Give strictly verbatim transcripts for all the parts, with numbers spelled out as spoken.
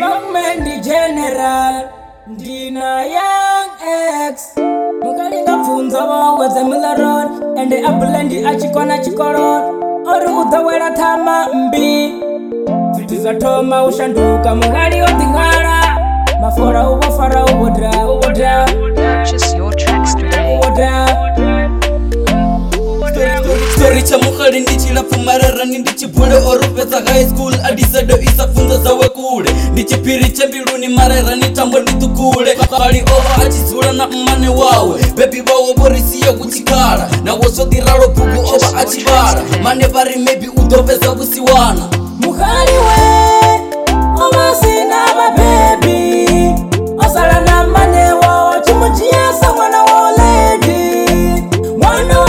Longman Ndi General, Ndina Young X. Mukalinga funza wawe zemila road, ende abulendi achikona chikoro. Oru utawela thama mbi, zitiza thoma ushanduka mukali odingara. Mafora ubo fara ubo dra ubo dra. Purchase your tracks today. Ubo dra. Story cha mukhari ndichilapfumarara nindichibhule orupedza high school adisedo isafunza dzawe kule ndichipiriche mbiluni marera nitambo nditukule kali ova achidzula na mmane wawe bebi wawe vorisiya kuchikala nawosodiralo bhuku ova achivara mane vari maybe udopedza kusiwana mukhari we ovasina vabebi osala na mmane wawo chimujiyasa mwana woledi mwana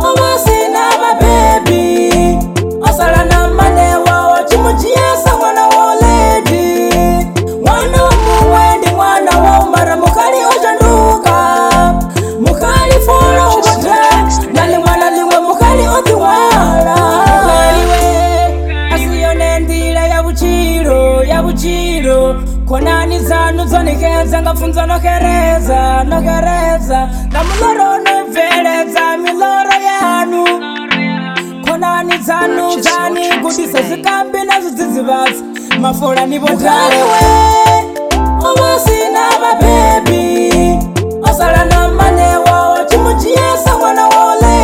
Uwo sina baby Osala na mane wao chimujia sa wana woledi Wana umu wendi wana wao mara Mkari ujandu Kwanani zanu zonikeza ngafunza nokereza nokereza Namuloro nevereza miloro yanu Kwanani zanu zani gudisa zikambi na zuzizivazi Mafura ni botari we Uwo sina baby Osala na mane wao chimujia sa mwana wole